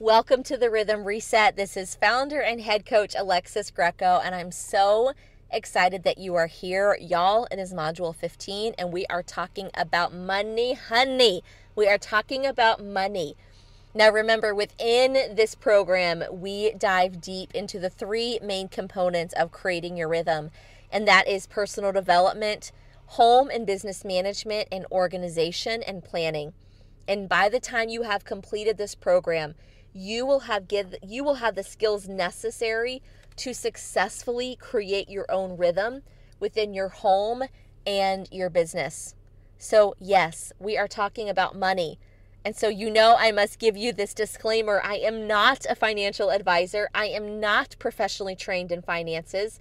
Welcome to the Rhythm Reset. This is founder and head coach Alexis Greco, and I'm so excited that you are here. Y'all, it is module 15, and we are talking about money, honey. We are talking about money. Now remember, within this program, we dive deep into the three main components of creating your rhythm, and that is personal development, home and business management, and organization and planning. And by the time you have completed this program, you will have the skills necessary to successfully create your own rhythm within your home and your business. So yes, we are talking about money. And so you know I must give you this disclaimer. I am not a financial advisor. I am not professionally trained in finances.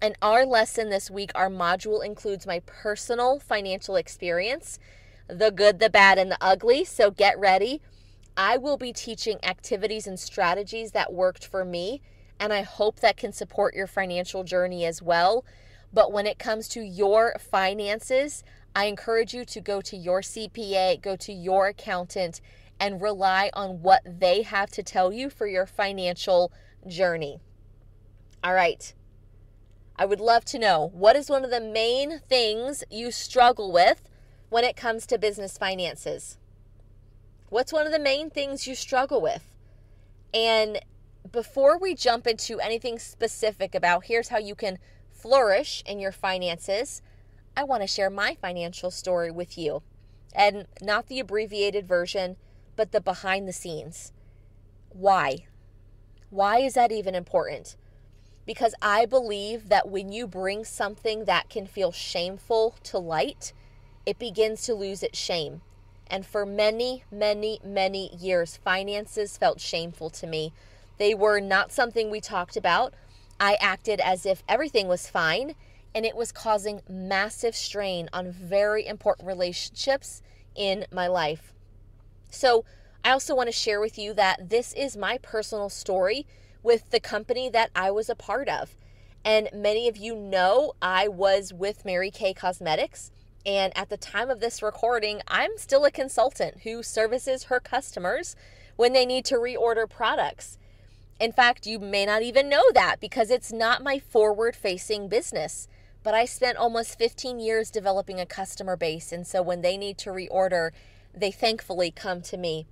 And our lesson this week, our module, includes my personal financial experience, the good, the bad, and the ugly. So get ready. I will be teaching activities and strategies that worked for me, and I hope that can support your financial journey as well. But when it comes to your finances, I encourage you to go to your CPA, go to your accountant, and rely on what they have to tell you for your financial journey. All right. I would love to know, what is one of the main things you struggle with when it comes to business finances? What's one of the main things you struggle with? And before we jump into anything specific about here's how you can flourish in your finances, I want to share my financial story with you. And not the abbreviated version, but the behind the scenes. Why? Why is that even important? Because I believe that when you bring something that can feel shameful to light, it begins to lose its shame. And for many, many, many years, finances felt shameful to me. They were not something we talked about. I acted as if everything was fine, and it was causing massive strain on very important relationships in my life. So I also want to share with you that this is my personal story with the company that I was a part of. And many of you know I was with Mary Kay Cosmetics. And at the time of this recording, I'm still a consultant who services her customers when they need to reorder products. In fact, you may not even know that because it's not my forward-facing business. But I spent almost 15 years developing a customer base. And so when they need to reorder, they thankfully come to me.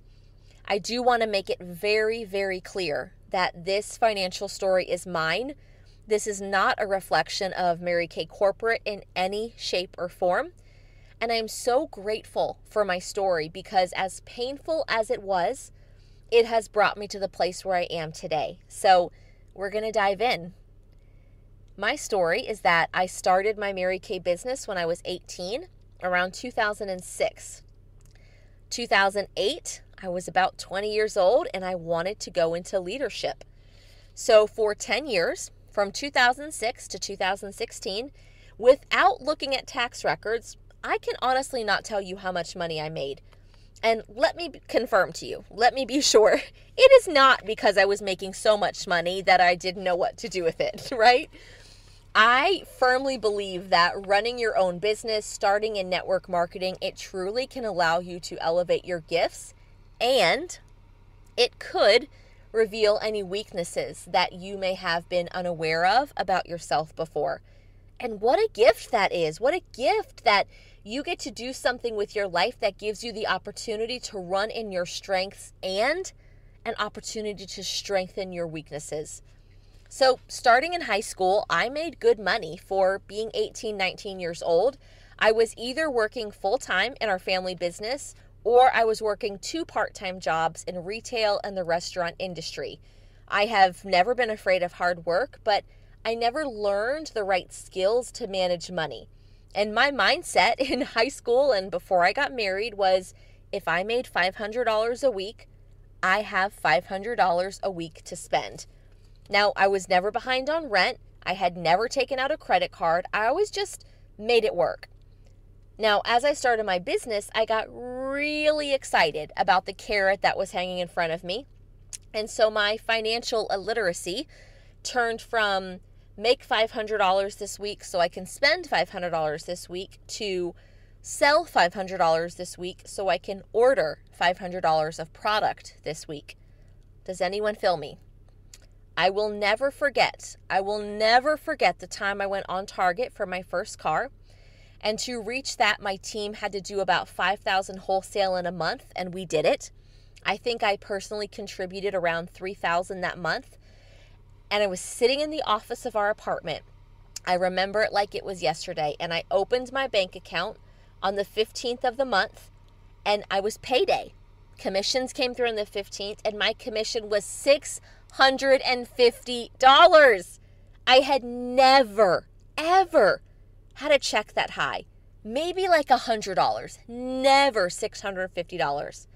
I do want to make it very, very clear that this financial story is mine. This is not a reflection of Mary Kay Corporate in any shape or form. And I'm so grateful for my story because as painful as it was, it has brought me to the place where I am today. So we're going to dive in. My story is that I started my Mary Kay business when I was 18, around 2006. 2008, I was about 20 years old and I wanted to go into leadership. So for 10 years, from 2006 to 2016, without looking at tax records, I can honestly not tell you how much money I made. And let me confirm to you, let me be sure, it is not because I was making so much money that I didn't know what to do with it, right? I firmly believe that running your own business, starting in network marketing, it truly can allow you to elevate your gifts, and it could reveal any weaknesses that you may have been unaware of about yourself before. And what a gift that is. What a gift that you get to do something with your life that gives you the opportunity to run in your strengths and an opportunity to strengthen your weaknesses. So starting in high school, I made good money for being 18, 19 years old. I was either working full-time in our family business or I was working two part-time jobs in retail and the restaurant industry. I have never been afraid of hard work, but I never learned the right skills to manage money. And my mindset in high school and before I got married was, if I made $500 a week, I have $500 a week to spend. Now, I was never behind on rent. I had never taken out a credit card. I always just made it work. Now, as I started my business, I got really excited about the carrot that was hanging in front of me. And so my financial illiteracy turned from make $500 this week so I can spend $500 this week to sell $500 this week so I can order $500 of product this week. Does anyone feel me? I will never forget. I will never forget the time I went on Target for my first car. And to reach that, my team had to do about 5,000 wholesale in a month, and we did it. I think I personally contributed around 3,000 that month. And I was sitting in the office of our apartment. I remember it like it was yesterday. And I opened my bank account on the 15th of the month, and I was payday. Commissions came through on the 15th, and my commission was $650. I had never, ever had a check that high. Maybe like $100, never $650.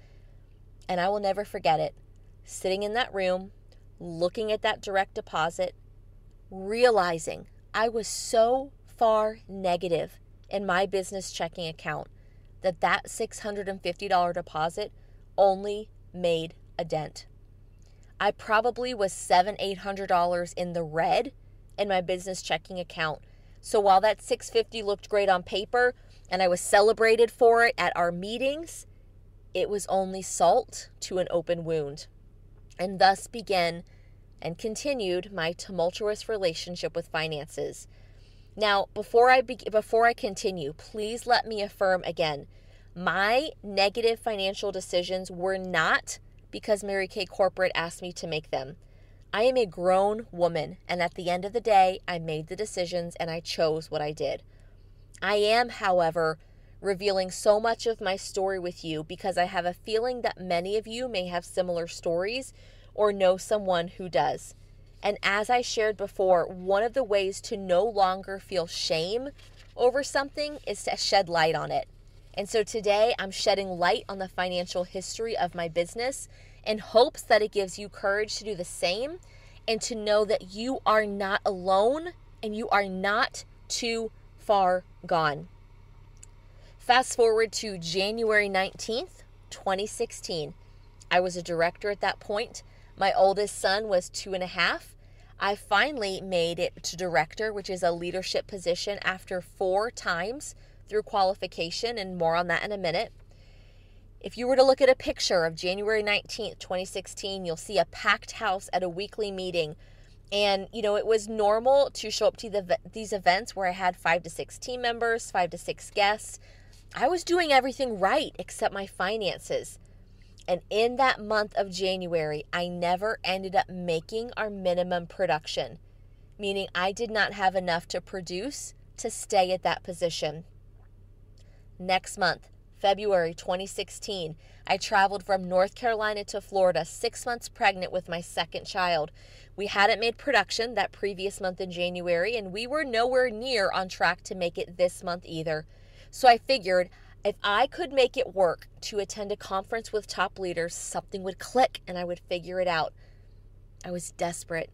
And I will never forget it. Sitting in that room, looking at that direct deposit, realizing I was so far negative in my business checking account that that $650 deposit only made a dent. I probably was $700-800 in the red in my business checking account. So while that $650 looked great on paper and I was celebrated for it at our meetings, it was only salt to an open wound. And thus began and continued my tumultuous relationship with finances. Now, before I continue, please let me affirm again, my negative financial decisions were not because Mary Kay Corporate asked me to make them. I am a grown woman, and at the end of the day, I made the decisions and I chose what I did. I am, however, revealing so much of my story with you because I have a feeling that many of you may have similar stories or know someone who does. And as I shared before, one of the ways to no longer feel shame over something is to shed light on it. And so today I'm shedding light on the financial history of my business in hopes that it gives you courage to do the same and to know that you are not alone and you are not too far gone. Fast forward to January 19th, 2016. I was a director at that point. My oldest son was 2.5. I finally made it to director, which is a leadership position, after 4 times through qualification, and more on that in a minute. If you were to look at a picture of January 19th, 2016, you'll see a packed house at a weekly meeting. And, you know, it was normal to show up to these events where I had 5 to 6 team members, 5 to 6 guests. I was doing everything right except my finances. And in that month of January, I never ended up making our minimum production, meaning I did not have enough to produce to stay at that position. Next month, February 2016, I traveled from North Carolina to Florida, 6 months pregnant with my second child. We hadn't made production that previous month in January, and we were nowhere near on track to make it this month either. So I figured if I could make it work to attend a conference with top leaders, something would click and I would figure it out. I was desperate.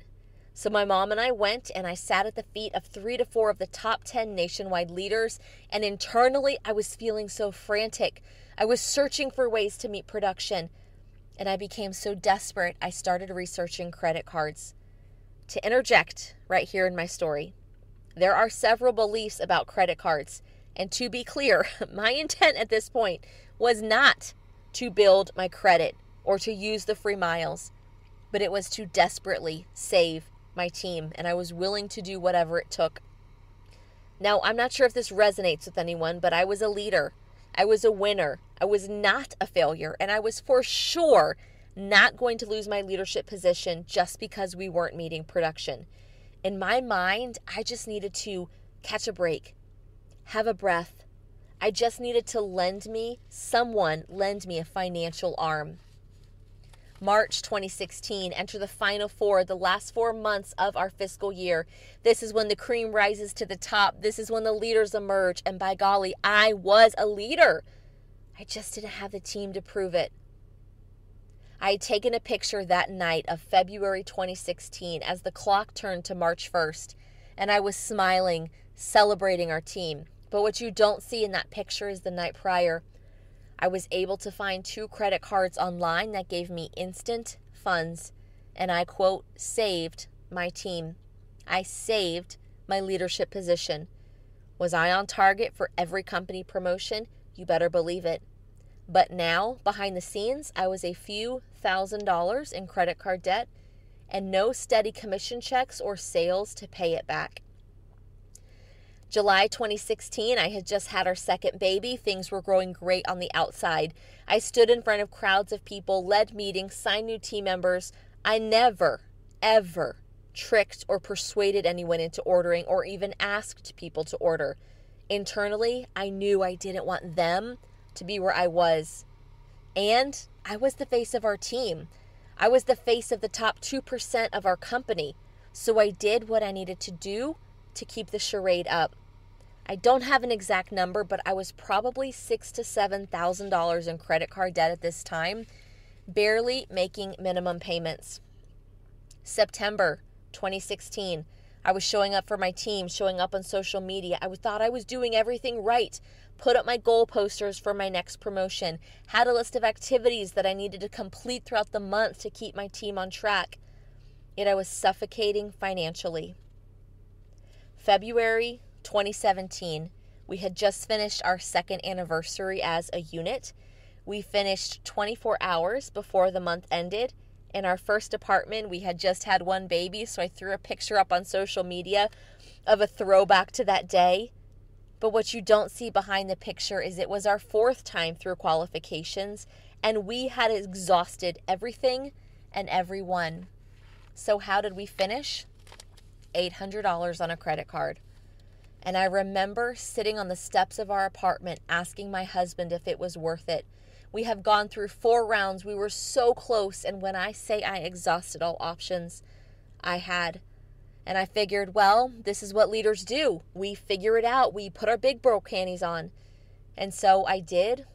So my mom and I went, and I sat at the feet of 3 to 4 of the top 10 nationwide leaders, and internally I was feeling so frantic. I was searching for ways to meet production, and I became so desperate I started researching credit cards. To interject right here in my story, there are several beliefs about credit cards, and to be clear, my intent at this point was not to build my credit or to use the free miles, but it was to desperately save my team, and I was willing to do whatever it took. Now, I'm not sure if this resonates with anyone, but I was a leader. I was a winner. I was not a failure, and I was for sure not going to lose my leadership position just because we weren't meeting production. In my mind, I just needed to catch a break, have a breath. I just needed to someone lend me a financial arm. March 2016, enter the final 4, the last 4 months of our fiscal year. This is when the cream rises to the top. This is when the leaders emerge. And by golly, I was a leader. I just didn't have the team to prove it. I had taken a picture that night of February 2016 as the clock turned to March 1st. And I was smiling, celebrating our team. But what you don't see in that picture is the night prior, I was able to find 2 credit cards online that gave me instant funds, and I, quote, saved my team. I saved my leadership position. Was I on target for every company promotion? You better believe it. But now, behind the scenes, I was a few $1,000 in credit card debt and no steady commission checks or sales to pay it back. July 2016, I had just had our second baby. Things were growing great on the outside. I stood in front of crowds of people, led meetings, signed new team members. I never, ever tricked or persuaded anyone into ordering or even asked people to order. Internally, I knew I didn't want them to be where I was. And I was the face of our team. I was the face of the top 2% of our company. So I did what I needed to do to keep the charade up. I don't have an exact number, but I was probably $6,000 to $7,000 in credit card debt at this time, barely making minimum payments. September 2016, I was showing up for my team, showing up on social media. I thought I was doing everything right. Put up my goal posters for my next promotion. Had a list of activities that I needed to complete throughout the month to keep my team on track. Yet I was suffocating financially. February 2017, we had just finished our second anniversary as a unit. We finished 24 hours before the month ended. In our first apartment, we had just had one baby, so I threw a picture up on social media of a throwback to that day. But what you don't see behind the picture is it was our fourth time through qualifications, and we had exhausted everything and everyone. So how did we finish? $800 on a credit card. And I remember sitting on the steps of our apartment asking my husband if it was worth it. We have gone through 4 rounds. We were so close. And when I say I exhausted all options, I had. And I figured, well, this is what leaders do. We figure it out. We put our big bro panties on. And so I did.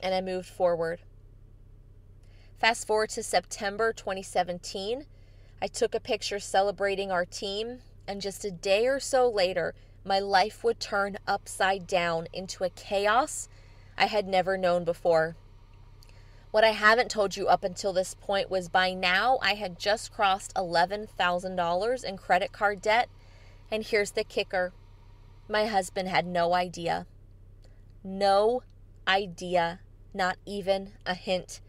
And I moved forward. Fast forward to September 2017. I took a picture celebrating our team. And just a day or so later, my life would turn upside down into a chaos I had never known before. What I haven't told you up until this point was by now I had just crossed $11,000 in credit card debt. And here's the kicker. My husband had no idea. No idea. Not even a hint.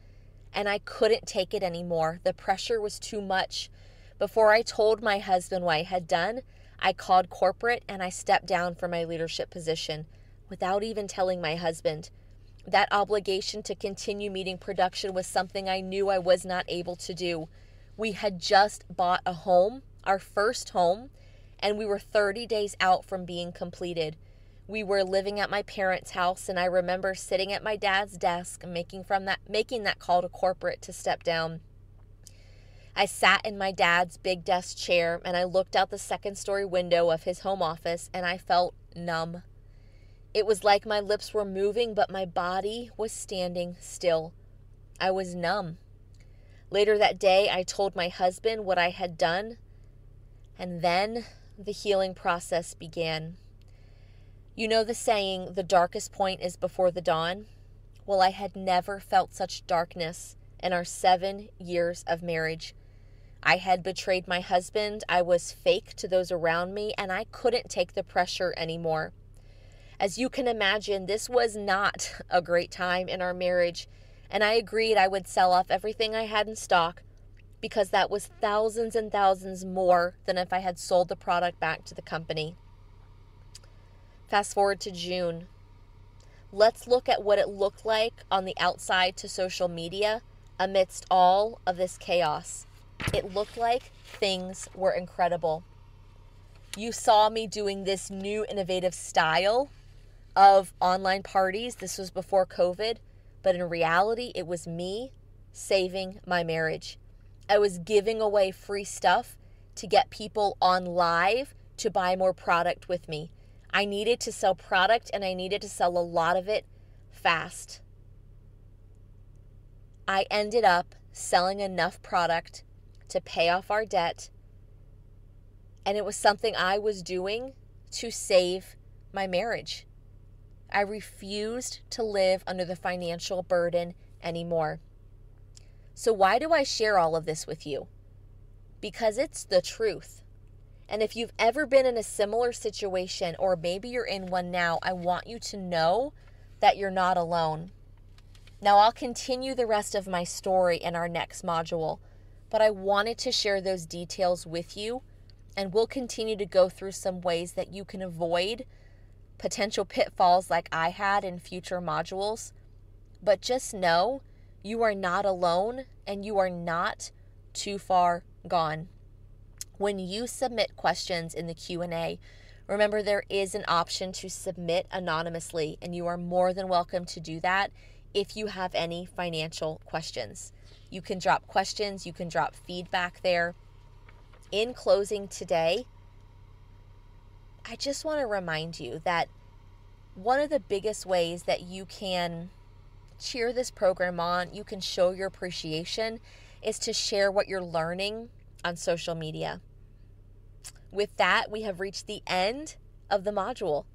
And I couldn't take it anymore. The pressure was too much. Before I told my husband what I had done, I called corporate and I stepped down from my leadership position. Without even telling my husband. That obligation to continue meeting production was something I knew I was not able to do. We had just bought a home, our first home, and we were 30 days out from being completed. We were living at my parents' house, and I remember sitting at my dad's desk making that call to corporate to step down. I sat in my dad's big desk chair, and I looked out the second-story window of his home office, and I felt numb. It was like my lips were moving, but my body was standing still. I was numb. Later that day, I told my husband what I had done, and then the healing process began. You know the saying, the darkest point is before the dawn? Well, I had never felt such darkness in our 7 years of marriage. I had betrayed my husband, I was fake to those around me, and I couldn't take the pressure anymore. As you can imagine, this was not a great time in our marriage, and I agreed I would sell off everything I had in stock because that was thousands and thousands more than if I had sold the product back to the company. Fast forward to June. Let's look at what it looked like on the outside to social media amidst all of this chaos. It looked like things were incredible. You saw me doing this new innovative style of online parties. This was before COVID, but in reality, it was me saving my marriage. I was giving away free stuff to get people on live to buy more product with me. I needed to sell product and I needed to sell a lot of it fast. I ended up selling enough product to pay off our debt, and it was something I was doing to save my marriage. I refused to live under the financial burden anymore. So why do I share all of this with you? Because it's the truth. And if you've ever been in a similar situation, or maybe you're in one now, I want you to know that you're not alone. Now, I'll continue the rest of my story in our next module, but I wanted to share those details with you, and we'll continue to go through some ways that you can avoid potential pitfalls like I had in future modules. But just know you are not alone and you are not too far gone. When you submit questions in the Q&A, remember there is an option to submit anonymously, and you are more than welcome to do that. If you have any financial questions, you can drop questions, you can drop feedback there. In closing today, I just want to remind you that one of the biggest ways that you can cheer this program on, you can show your appreciation, is to share what you're learning on social media. With that, we have reached the end of the module.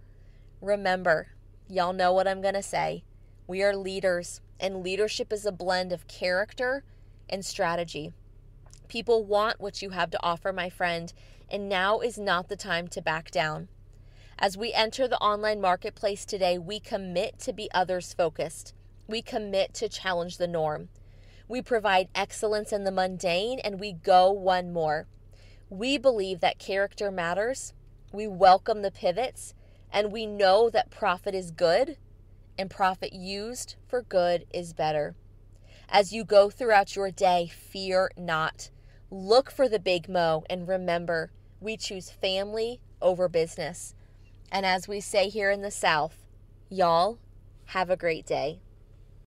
Remember, y'all know what I'm going to say. We are leaders, and leadership is a blend of character and strategy. People want what you have to offer, my friend, and now is not the time to back down. As we enter the online marketplace today, we commit to be others-focused. We commit to challenge the norm. We provide excellence in the mundane, and we go one more. We believe that character matters. We welcome the pivots, and we know that profit is good, and profit used for good is better. As you go throughout your day, fear not. Look for the big mo, and remember, we choose family over business. And as we say here in the South, y'all have a great day.